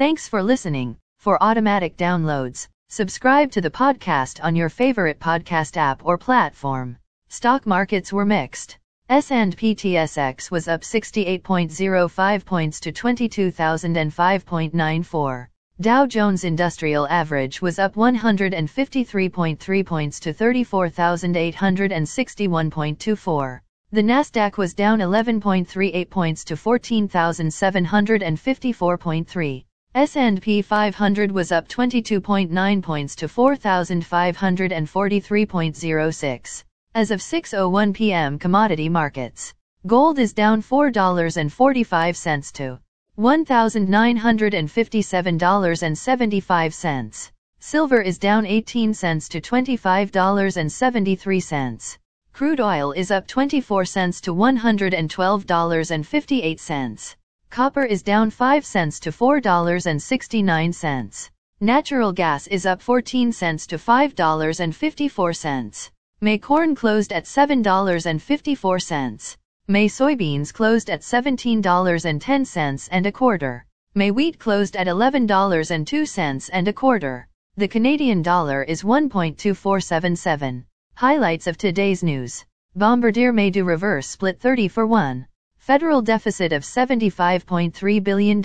Thanks for listening. For automatic downloads, subscribe to the podcast on your favorite podcast app or platform. Stock markets were mixed. S&PTSX was up 68.05 points to 22,005.94. Dow Jones Industrial Average was up 153.3 points to 34,861.24. The Nasdaq was down 11.38 points to 14,754.3. S&P 500 was up 22.9 points to 4,543.06. As of 6:01 p.m. commodity markets. Gold is down $4.45 to $1,957.75. Silver is down 18 cents to $25.73. Crude oil is up 24 cents to $112.58. Copper is down 5 cents to $4.69. Natural gas is up 14 cents to $5.54. May corn closed at $7.54. May soybeans closed at $17.10 and a quarter. May wheat closed at $11.02 and a quarter. The Canadian dollar is 1.2477. Highlights of today's news. Bombardier may do reverse split 30-for-1. Federal deficit of $75.3 billion.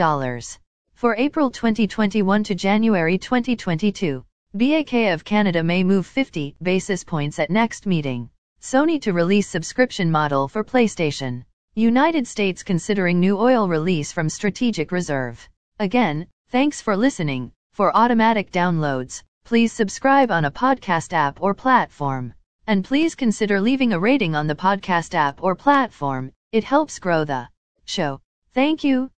For April 2021 to January 2022. Bank of Canada may move 50 basis points at next meeting. Sony to release subscription model for PlayStation. United States considering new oil release from Strategic Reserve. Again, thanks for listening. For automatic downloads, please subscribe on a podcast app or platform. And please consider leaving a rating on the podcast app or platform, it helps grow the show. Thank you.